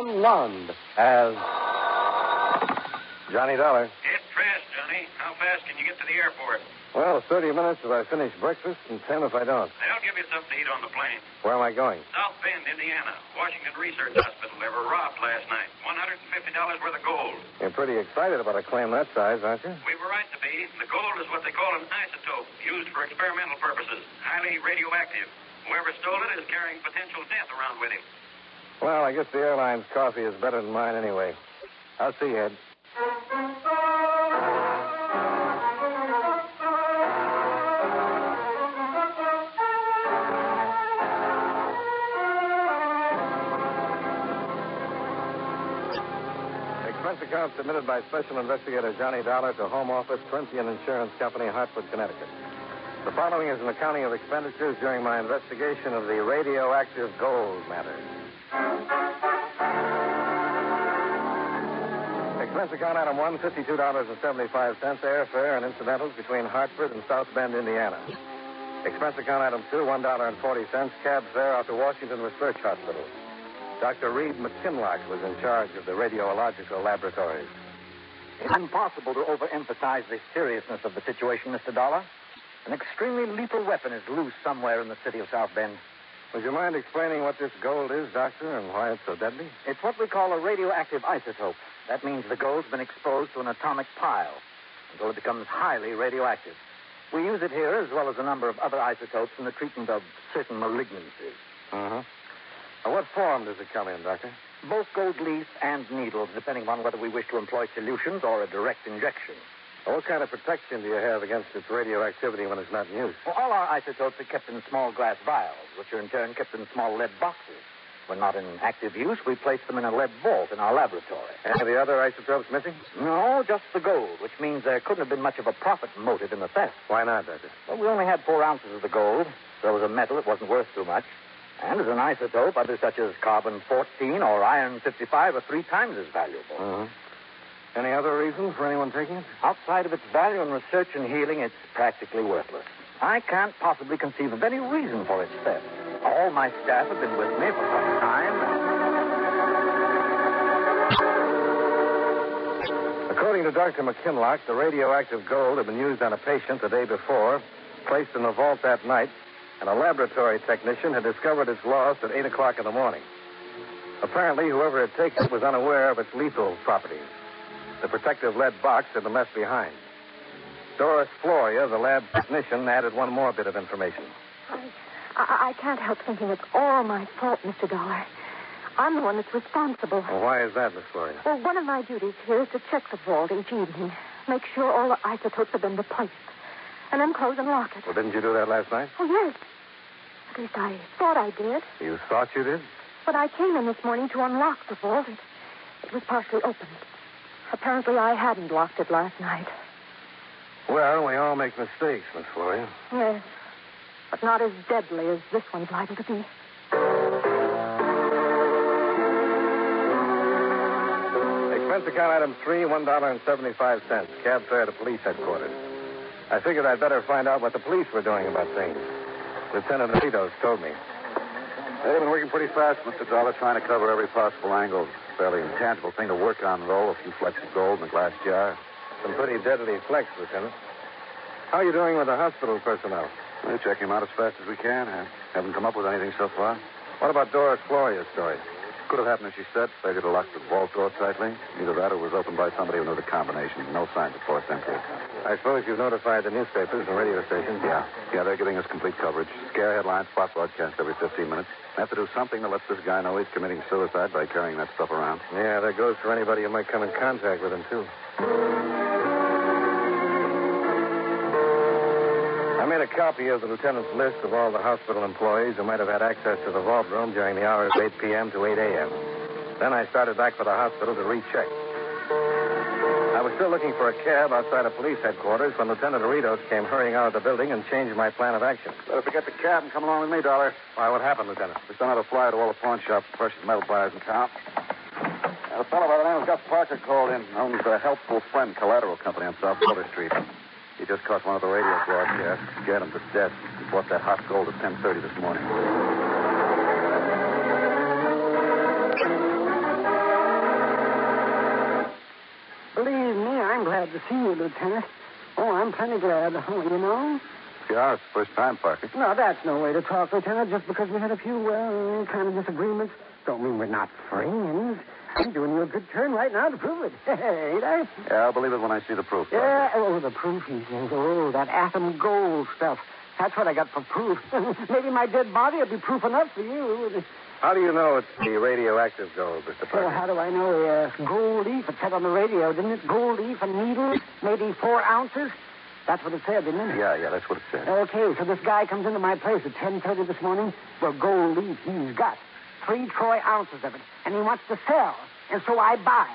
Blonde as Johnny Dollar. Get dressed, Johnny. How fast can you get to the airport? Well, 30 minutes if I finish breakfast and 10 if I don't. They'll give you something to eat on the plane. Where am I going? South Bend, Indiana. Washington Research Hospital. They were robbed last night. $150 worth of gold. You're pretty excited about a claim that size, aren't you? We were right to be. The gold is what they call an isotope, used for experimental purposes. Highly radioactive. Whoever stole it is carrying potential death around with him. Well, I guess the airline's coffee is better than mine anyway. I'll see you, Ed. Account submitted by Special Investigator Johnny Dollar to Home Office, Corinthian Insurance Company, Hartford, Connecticut. The following is an accounting of expenditures during my investigation of the radioactive gold matter. Expense account item 1, $52.75, airfare and incidentals between Hartford and South Bend, Indiana. Expense account item 2, $1.40, cab fare out to Washington Research Hospital. Dr. Reed McKinlock was in charge of the radiological laboratories. It's impossible to overemphasize the seriousness of the situation, Mr. Dollar. An extremely lethal weapon is loose somewhere in the city of South Bend. Would you mind explaining what this gold is, Doctor, and why it's so deadly? It's what we call a radioactive isotope. That means the gold's been exposed to an atomic pile until it becomes highly radioactive. We use it here as well as a number of other isotopes in the treatment of certain malignancies. Uh-huh. Now, what form does it come in, Doctor? Both gold leaf and needles, depending on whether we wish to employ solutions or a direct injection. Well, what kind of protection do you have against its radioactivity when it's not in use? Well, all our isotopes are kept in small glass vials, which are in turn kept in small lead boxes. When not in active use, we place them in a lead vault in our laboratory. Any of the other isotopes missing? No, just the gold, which means there couldn't have been much of a profit motive in the theft. Why not, Doctor? Well, we only had 4 ounces of the gold. There was a metal that wasn't worth too much. And as an isotope, others such as carbon-14 or iron-55 are 3 times as valuable. Mm-hmm. Any other reason for anyone taking it? Outside of its value in research and healing, it's practically worthless. I can't possibly conceive of any reason for its theft. All my staff have been with me for some time. According to Dr. McKinlock, the radioactive gold had been used on a patient the day before, placed in a vault that night, and a laboratory technician had discovered its loss at 8 o'clock in the morning. Apparently, whoever had taken it was unaware of its lethal properties. The protective lead box had been left behind. Doris Floria, the lab technician, added one more bit of information. I can't help thinking it's all my fault, Mr. Dollar. I'm the one that's responsible. Well, why is that, Miss Floria? Well, one of my duties here is to check the vault each evening, make sure all the isotopes have been replaced, and then close and lock it. Well, didn't you do that last night? Oh, yes. At least I thought I did. You thought you did? When I came in this morning to unlock the vault, it was partially opened. Apparently, I hadn't locked it last night. Well, we all make mistakes, Miss Floria. Yes, but not as deadly as this one's likely to be. Expense account item 3, $1.75. Cab fare to police headquarters. I figured I'd better find out what the police were doing about things. Lieutenant Aritos told me. They've been working pretty fast, Mr. Dollar, trying to cover every possible angle. Fairly intangible thing to work on, though. A few flecks of gold in a glass jar. Some pretty deadly flecks, Lieutenant. How are you doing with the hospital personnel? We're checking them out as fast as we can. I haven't come up with anything so far. What about Doris Floria's story? Could have happened as she said. Failure to lock the vault door tightly. Either that or was opened by somebody who knew the combination. No signs of forced entry. I suppose you've notified the newspapers and radio stations. Yeah, they're giving us complete coverage. Scare headlines, spot broadcast every 15 minutes. Have to do something to let this guy know he's committing suicide by carrying that stuff around. Yeah, that goes for anybody who might come in contact with him, too. I made a copy of the lieutenant's list of all the hospital employees who might have had access to the vault room during the hours 8 p.m. to 8 a.m. Then I started back for the hospital to recheck. I was still looking for a cab outside of police headquarters when Lieutenant Aritos came hurrying out of the building and changed my plan of action. Better forget the cab and come along with me, Dollar. Why, what happened, Lieutenant? We sent out a flyer to all the pawn shops, precious metal buyers in town. A fellow by the name of Gus Parker called in, owns a Helpful Friend collateral company on South Water Street. He just caught one of the radio broadcasts, scared him to death, and bought that hot gold at 10:30 this morning. glad to see you, Lieutenant. Oh, I'm plenty glad. Oh, you know? Yeah, it's the first time, Parker. No, that's no way to talk, Lieutenant. Just because we had a few, kind of disagreements, don't mean we're not friends. I'm doing you a good turn right now to prove it. Ain't I? Yeah, I'll believe it when I see the proof. Parker. Yeah, oh, the proof, he says. Oh, that atom gold stuff. That's what I got for proof. Maybe my dead body will be proof enough for you. How do you know it's the radioactive gold, Mr. Parker? Well, how do I know? Gold leaf, it said on the radio, didn't it? Gold leaf, a needle, maybe 4 ounces. That's what it said, didn't it? Yeah, that's what it said. Okay, so this guy comes into my place at 10:30 this morning. Well, gold leaf he's got. 3 troy ounces of it. And he wants to sell. And so I buy.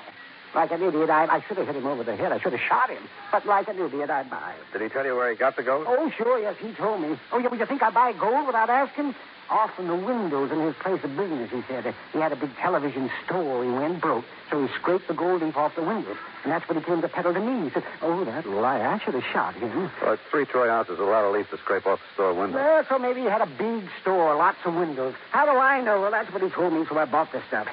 Like an idiot, I should have hit him over the head. I should have shot him. But like an idiot, I buy. Did he tell you where he got the gold? Oh, sure, yes, he told me. Oh, you think I buy gold without asking? Off from the windows in his place of business, he said. He had a big television store. He went broke, so he scraped the gold leaf off the windows. And that's when he came to peddle to me. He said, oh, that liar, I should have shot him. Well, it's 3 troy ounces is a lot of leaf to scrape off the store window. Well, so maybe he had a big store, lots of windows. How do I know? Well, that's what he told me, so I bought this stuff.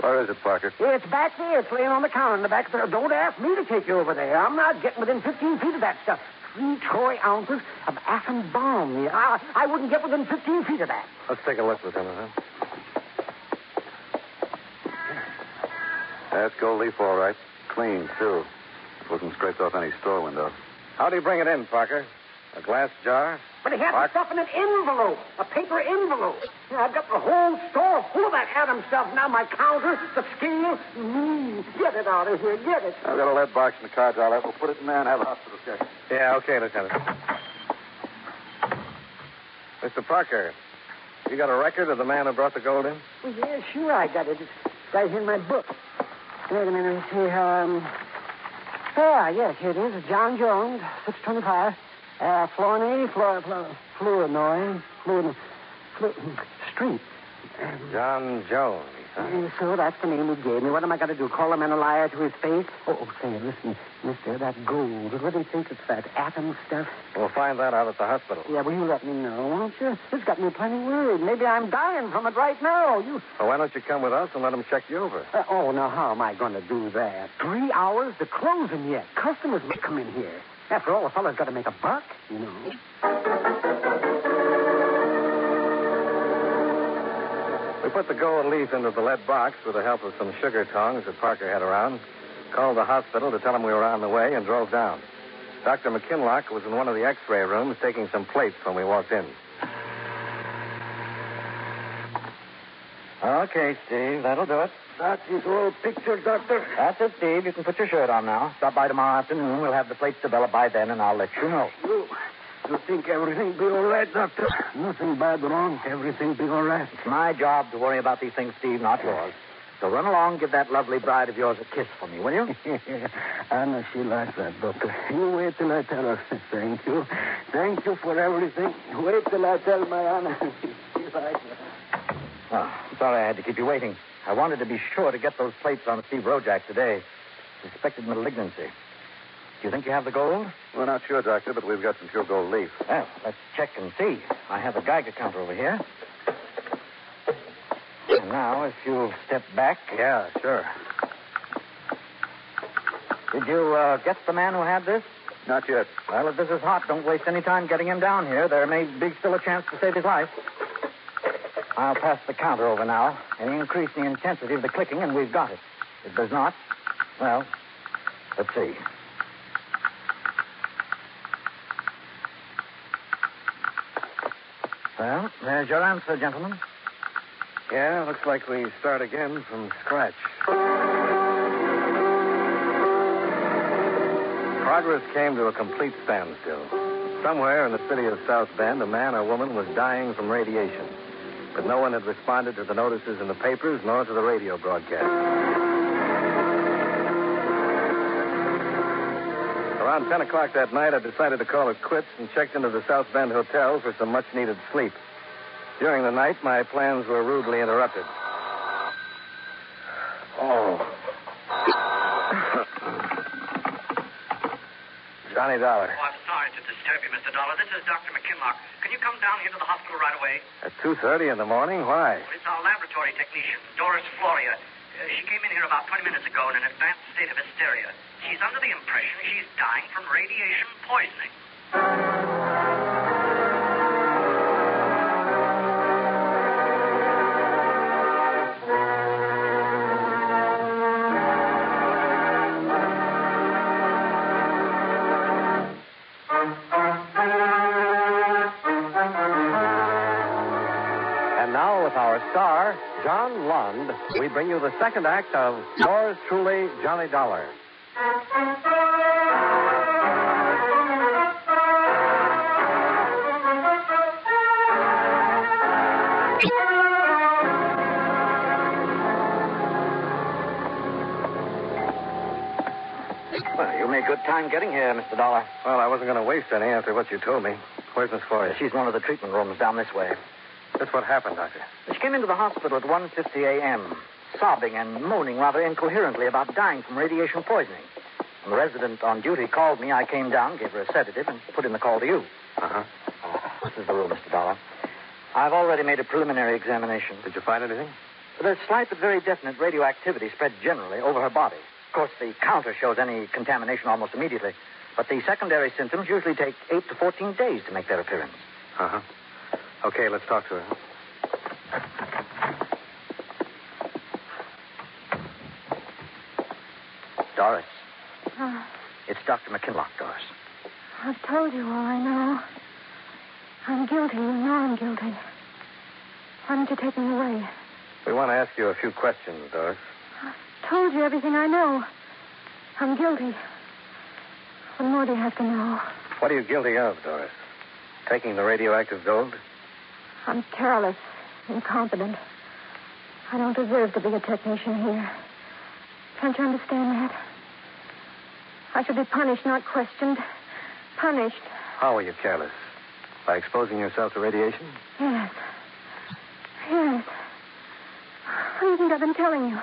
Where is it, Parker? It's back there. It's laying on the counter in the back. Don't ask me to take you over there. I'm not getting within 15 feet of that stuff. 3 troy ounces of atom bomb. I wouldn't get within 15 feet of that. Let's take a look, Lieutenant. That's gold leaf, all right. Clean, too. It wasn't scraped off any store window. How do you bring it in, Parker? A glass jar? But he had the stuff in an envelope, a paper envelope. Yeah, I've got the whole store full of that atom stuff. Now my counter, the scale. Get it out of here. Get it. I've got a lead box in the car, Dollar. We'll put it in there and have a hospital check. Yeah, okay, Lieutenant. Mr. Parker, you got a record of the man who brought the gold in? Well, yeah, sure I got it. It's right here in my book. Wait a minute. Let me see how... yes, here it is. John Jones, 625. Flournoy, Street. John Jones, huh? So that's the name he gave me. What am I going to do, call a man a liar to his face? Oh, say, listen, mister, that gold, what do you think it's that atom stuff? We'll find that out at the hospital. Yeah, will you let me know, won't you? It's got me plenty worried. Maybe I'm dying from it right now. Well, why don't you come with us and let them check you over? Oh, now, how am I going to do that? 3 hours to close them yet. Customers will come in here. After all, a fellow's got to make a buck, you know. We put the gold leaf into the lead box with the help of some sugar tongs that Parker had around, called the hospital to tell them we were on the way, and drove down. Dr. McKinlock was in one of the X-ray rooms taking some plates when we walked in. Okay, Steve, that'll do it. That's his whole picture, Doctor. That's it, Steve. You can put your shirt on now. Stop by tomorrow afternoon. We'll have the plates developed by then, and I'll let you know. You think everything'll be all right, Doctor? Nothing bad wrong. Everything'll be all right. It's my job to worry about these things, Steve, not yours. So run along, give that lovely bride of yours a kiss for me, will you? Anna, she likes that, Doctor. You wait till I tell her. Thank you. Thank you for everything. Wait till I tell my Anna. She likes that. Oh, sorry I had to keep you waiting. I wanted to be sure to get those plates on Steve Rojack today. Suspected malignancy. Do you think you have the gold? We're not sure, Doctor, but we've got some pure gold leaf. Well, let's check and see. I have a Geiger counter over here. And now, if you'll step back... Yeah, sure. Did you get the man who had this? Not yet. Well, if this is hot, don't waste any time getting him down here. There may be still a chance to save his life. I'll pass the counter over now and increase the intensity of the clicking, and we've got it. If it does not, well, let's see. Well, there's your answer, gentlemen. Yeah, looks like we start again from scratch. Progress came to a complete standstill. Somewhere in the city of South Bend, a man or woman was dying from radiation. But no one had responded to the notices in the papers nor to the radio broadcast. Around 10 o'clock that night, I decided to call it quits and checked into the South Bend Hotel for some much-needed sleep. During the night, my plans were rudely interrupted. Oh. Johnny Dollar. Oh, I'm sorry to disturb you, Mr. Dollar. This is Dr. McKinlock. Can you come down here to the hospital right away? At 2:30 in the morning? Why? Well, it's our laboratory technician, Doris Floria. She came in here about 20 minutes ago in an advanced state of hysteria. She's under the impression she's dying from radiation poisoning. John Lund, we bring you the second act of Yours Truly, Johnny Dollar. Well, you made good time getting here, Mr. Dollar. Well, I wasn't going to waste any after what you told me. Where's Miss Floria? She's in one of the treatment rooms down this way. That's what happened, Doctor. She came into the hospital at 1:50 a.m., sobbing and moaning rather incoherently about dying from radiation poisoning. When the resident on duty called me, I came down, gave her a sedative, and put in the call to you. Uh-huh. This is the room, Mr. Dollar. I've already made a preliminary examination. Did you find anything? There's slight but very definite radioactivity spread generally over her body. Of course, the counter shows any contamination almost immediately, but the secondary symptoms usually take 8 to 14 days to make their appearance. Uh-huh. Okay, let's talk to her. Doris. It's Dr. McKinlock, Doris. I've told you all I know. I'm guilty. You know I'm guilty. Why don't you take me away? We want to ask you a few questions, Doris. I've told you everything I know. I'm guilty. What more do you have to know? What are you guilty of, Doris? Taking the radioactive gold? I'm careless, incompetent. I don't deserve to be a technician here. Can't you understand that? I should be punished, not questioned. Punished. How were you careless? By exposing yourself to radiation? Yes. Yes. What do you think I've been telling you?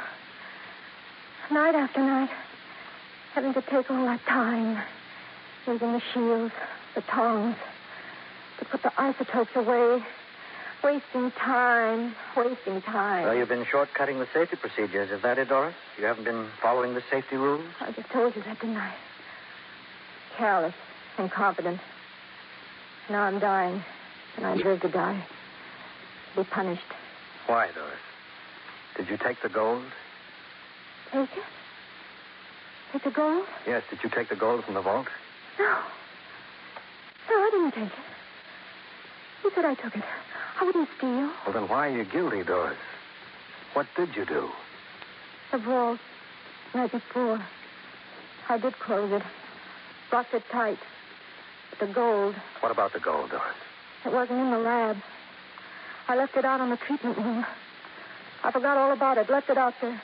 Night after night, having to take all that time, using the shields, the tongs, to put the isotopes away. Wasting time. Well, you've been shortcutting the safety procedures. Is that it, Doris? You haven't been following the safety rules? I just told you that, didn't I? Careless, incompetent. Now I'm dying, and I deserve to die. Be punished. Why, Doris? Did you take the gold? Take it? Take the gold? Yes, did you take the gold from the vault? No. No, I didn't take it. You said I took it. I wouldn't steal. Well, then why are you guilty, Doris? What did you do? The vault. Night before. I did close it. Locked it tight. But the gold. What about the gold, Doris? It wasn't in the lab. I left it out on the treatment room. I forgot all about it. Left it out there.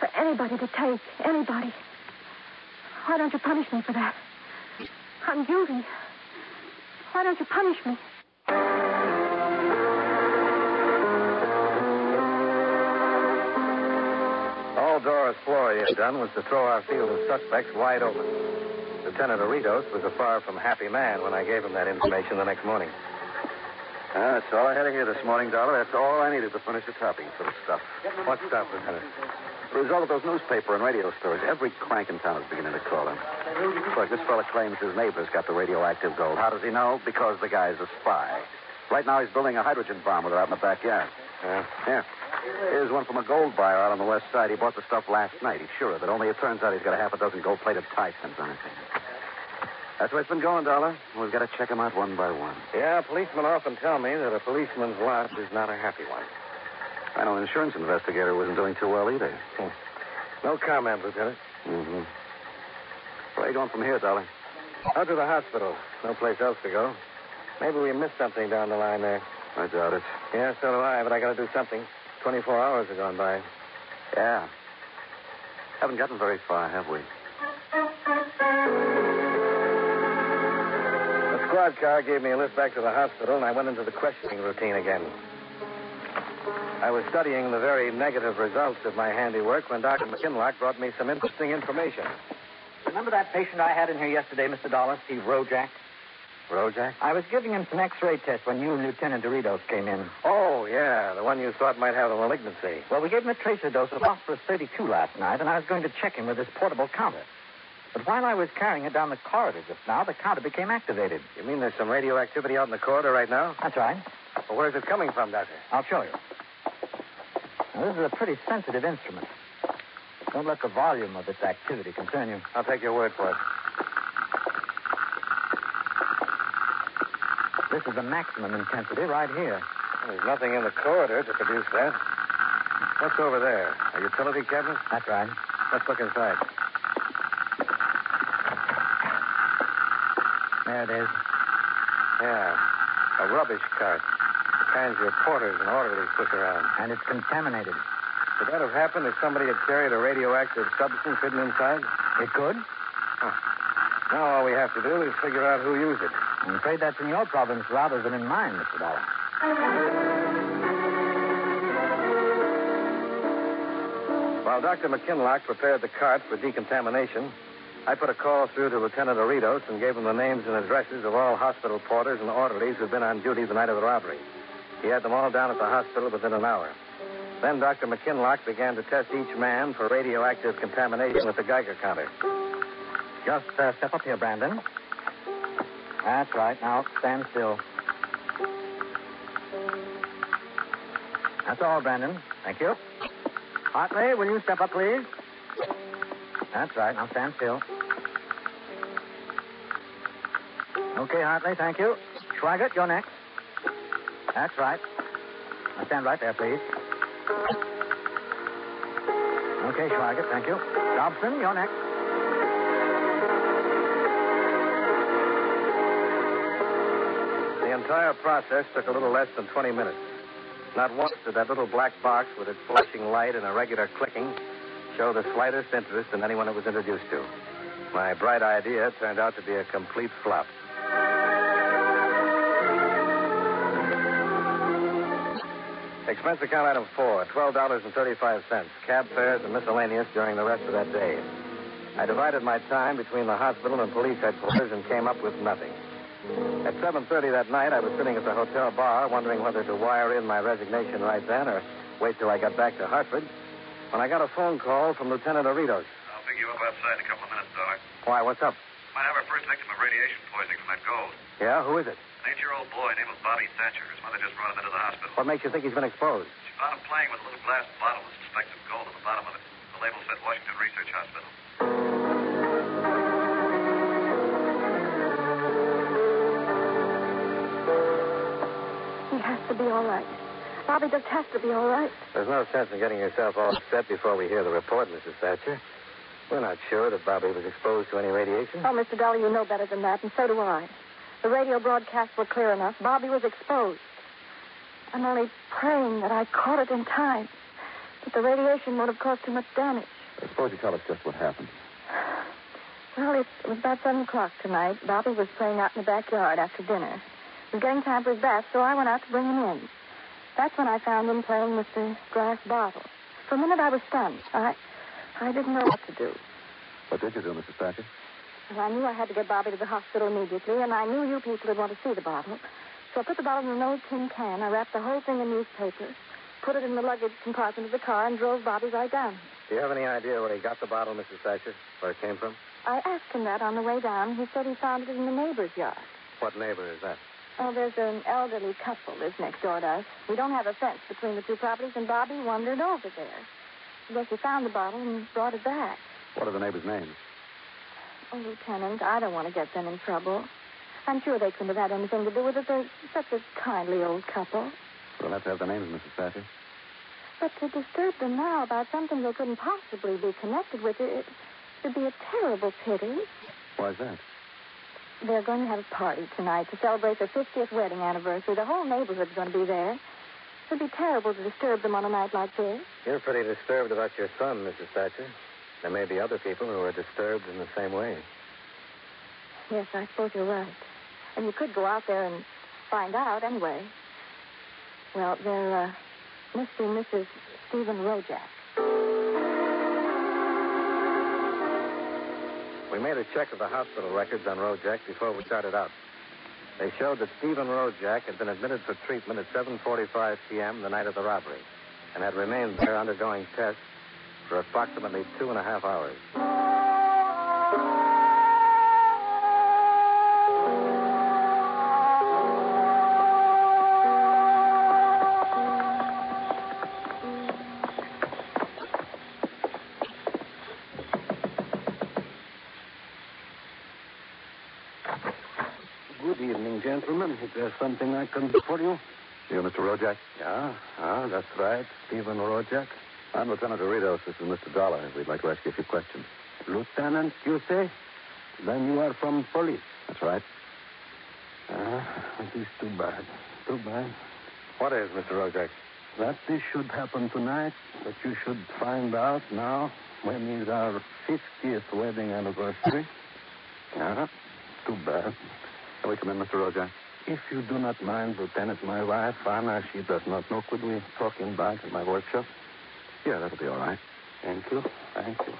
For anybody to take. Anybody. Why don't you punish me for that? I'm guilty. Why don't you punish me? Doris Floria had done was to throw our field of suspects wide open. Lieutenant Aritos was a far from happy man when I gave him that information the next morning. That's all I had to hear this morning, Dollar. That's all I needed to finish the topping for the stuff. What stuff, Lieutenant? The result of those newspaper and radio stories. Every crank in town is beginning to call him. Look, this fella claims his neighbor's got the radioactive gold. How does he know? Because the guy's a spy. Right now he's building a hydrogen bomb with it out in the backyard. Yeah. Here's one from a gold buyer out on the west side. He bought the stuff last night. He's sure of it. Only it turns out he's got a half a dozen gold-plated Tysons on it. That's where it's been going, Dollar. We've got to check them out one by one. Yeah, policemen often tell me that a policeman's lot is not a happy one. I know an insurance investigator wasn't doing too well either. No comment, Lieutenant. Mm-hmm. Where are you going from here, Dollar? Out to the hospital. No place else to go. Maybe we missed something down the line there. I doubt it. Yeah, so do I, but I got to do something. 24 hours have gone by. Yeah. Haven't gotten very far, have we? The squad car gave me a lift back to the hospital, and I went into the questioning routine again. I was studying the very negative results of my handiwork when Dr. McKinlock brought me some interesting information. Remember that patient I had in here yesterday, Mr. Dollar, Steve Rojack? Rojack? I was giving him some X-ray tests when you and Lieutenant Aritos came in. Oh, yeah, the one you thought might have a malignancy. Well, we gave him a tracer dose of phosphorus 32 last night, and I was going to check him with this portable counter. But while I was carrying it down the corridor just now, the counter became activated. You mean there's some radioactivity out in the corridor right now? That's right. Well, where is it coming from, Doctor? I'll show you. Now, this is a pretty sensitive instrument. Don't let the volume of its activity concern you. I'll take your word for it. This is the maximum intensity right here. Well, there's nothing in the corridor to produce that. What's over there? A utility cabinet? That's right. Let's look inside. There it is. Yeah. A rubbish cart. The kinds reporters and orderlies push around. And it's contaminated. Could that have happened if somebody had carried a radioactive substance hidden inside? It could. Huh. Now all we have to do is figure out who used it. I'm afraid that's in your province rather than in mine, Mr. Dollar. While Dr. McKinlock prepared the cart for decontamination, I put a call through to Lieutenant Aritos and gave him the names and addresses of all hospital porters and orderlies who'd been on duty the night of the robbery. He had them all down at the hospital within an hour. Then Dr. McKinlock began to test each man for radioactive contamination at the Geiger counter. Just step up here, Brandon. That's right. Now, stand still. That's all, Brandon. Thank you. Hartley, will you step up, please? That's right. Now, stand still. Okay, Hartley, thank you. Schweigert, you're next. That's right. Now, stand right there, please. Okay, Schweigert, thank you. Dobson, you're next. The entire process took a little less than 20 minutes. Not once did that little black box with its flashing light and irregular clicking show the slightest interest in anyone it was introduced to. My bright idea turned out to be a complete flop. Expense account item 4, $12.35, cab fares and miscellaneous during the rest of that day. I divided my time between the hospital and police headquarters and came up with nothing. At 7:30 that night, I was sitting at the hotel bar wondering whether to wire in my resignation right then or wait till I got back to Hartford when I got a phone call from Lieutenant Aritos. I'll pick you up outside in a couple of minutes, Dollar. Why, what's up? Might have our first victim of radiation poisoning from that gold. Yeah, who is it? An 8-year-old old boy named Bobby Thatcher. His mother just brought him into the hospital. What makes you think he's been exposed? She found him playing with a little glass bottle with suspected gold at the bottom of it. The label said Washington Research Hospital. To be all right. Bobby just has to be all right. There's no sense in getting yourself all upset before we hear the report, Mrs. Thatcher. We're not sure that Bobby was exposed to any radiation. Oh, Mr. Dollar, you know better than that, and so do I. The radio broadcasts were clear enough. Bobby was exposed. I'm only praying that I caught it in time, that the radiation won't have caused too much damage. I suppose you tell us just what happened. Well, it was about 7 o'clock tonight. Bobby was playing out in the backyard after dinner. It was getting time for his bath, so I went out to bring him in. That's when I found him playing with the glass bottle. For a minute, I was stunned. I didn't know what to do. What did you do, Mrs. Thatcher? Well, I knew I had to get Bobby to the hospital immediately, and I knew you people would want to see the bottle. So I put the bottle in an old tin can. I wrapped the whole thing in newspaper, put it in the luggage compartment of the car, and drove Bobby right down. Do you have any idea where he got the bottle, Mrs. Thatcher, where it came from? I asked him that on the way down. He said he found it in the neighbor's yard. What neighbor is that? Oh, there's an elderly couple lives next door to us. We don't have a fence between the two properties, and Bobby wandered over there. Yes, he found the bottle and brought it back. What are the neighbors' names? Oh, Lieutenant, I don't want to get them in trouble. I'm sure they couldn't have had anything to do with it. They're such a kindly old couple. We'll have to have the names, Mrs. Thatcher. But to disturb them now about something they couldn't possibly be connected with, it would be a terrible pity. Why's that? They're going to have a party tonight to celebrate their 50th wedding anniversary. The whole neighborhood's going to be there. It would be terrible to disturb them on a night like this. You're pretty disturbed about your son, Mrs. Thatcher. There may be other people who are disturbed in the same way. Yes, I suppose you're right. And you could go out there and find out anyway. Well, there must be Mrs. Stephen Rojack. We made a check of the hospital records on Rojack before we started out. They showed that Stephen Rojack had been admitted for treatment at 7:45 p.m. the night of the robbery and had remained there undergoing tests for approximately 2.5 hours. Gentlemen, if there's something I can do for you. You, Mr. Rojack? Yeah, that's right. Stephen Rojack. I'm Lieutenant Aritos. This is Mr. Dollar. We'd like to ask you a few questions. Lieutenant, you say? Then you are from police. That's right. It is too bad. Too bad. What is, Mr. Rojack? That this should happen tonight, that you should find out now when is our 50th wedding anniversary. Yeah, too bad. Can we come in, Mr. Rojack? If you do not mind, Lieutenant, my wife, Anna, she does not know. Could we talk in back at my workshop? Yeah, that'll be all right. Thank you. Thank you.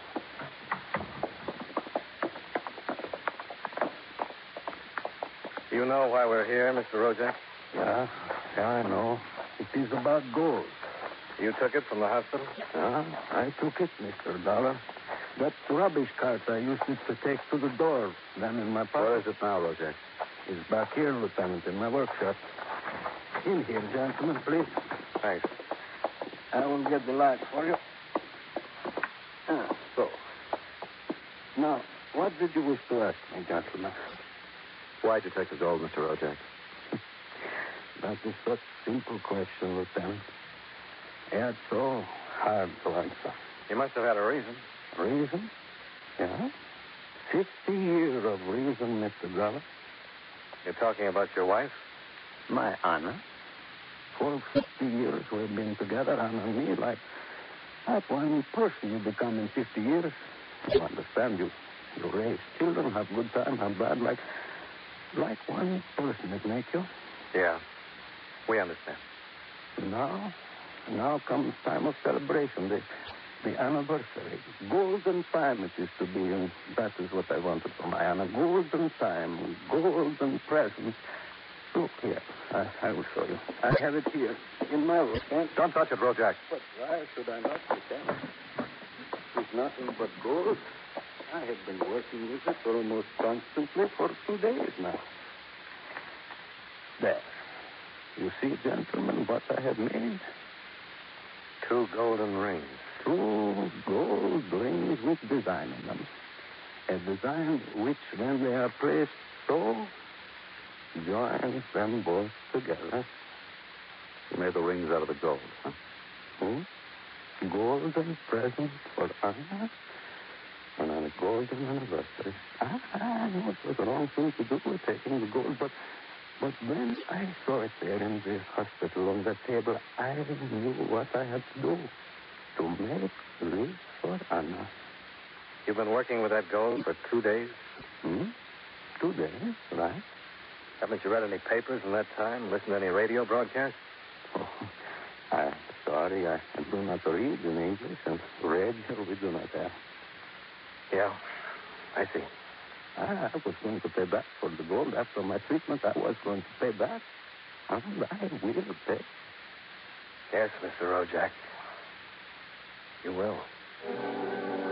Do you know why we're here, Mr. Rojack? Yeah, I know. It is about gold. You took it from the hospital? I took it, Mr. Dollar. That rubbish cart, I used it to take to the door, then in my pocket. Where is it now, Rojack? It's back here, Lieutenant, in my workshop. In here, gentlemen, please. Thanks. I will get the light for you. So. Now, what did you wish to ask me, gentlemen? Why did you take the gold, Mr. Rojack? That is such a simple question, Lieutenant. It's so hard to answer. You must have had a reason. Reason? Yeah. 50 years of reason, Mr. Dollar. You're talking about your wife? My Anna. For 50 years we've been together, Anna and me, like that one person you become in 50 years. You understand, you raise children, have good time, have bad, like one person it makes you. Yeah, we understand. Now comes time of celebration, the anniversary. Golden time it is to be, and that is what I wanted for my Anna. Golden time, golden present. Look here. I will show you. I have it here in my room. Don't touch it, Rojack. But why should I not touch it? It's nothing but gold. I have been working with it almost constantly for 2 days now. There. You see, gentlemen, what I have made? 2 golden rings. 2 gold rings with design in them. A design which, when they are placed so, joins them both together. You made the rings out of the gold, huh? Golden present for Anna, and on a golden anniversary. I know it was the wrong thing to do with taking the gold, but when I saw it there in the hospital on the table, I knew what I had to do. To make rings for Anna. You've been working with that gold for 2 days? 2 days, right. Haven't you read any papers in that time? Listened to any radio broadcasts? Oh, I'm sorry. I do not read in English, and radio we do not have. Yeah, I see. I was going to pay back for the gold. After my treatment, I was going to pay back. And I will pay. Yes, Mr. Rojack. You will. Expense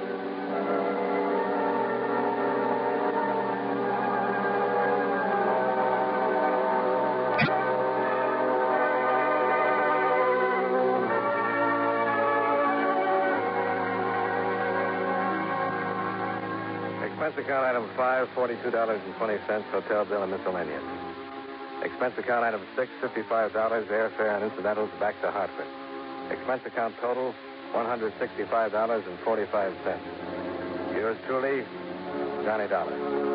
account item 5, $42.20, hotel bill and miscellaneous. Expense account item 6, $55, airfare and incidentals back to Hartford. Expense account total, $165.45. Yours truly, Johnny Dollar.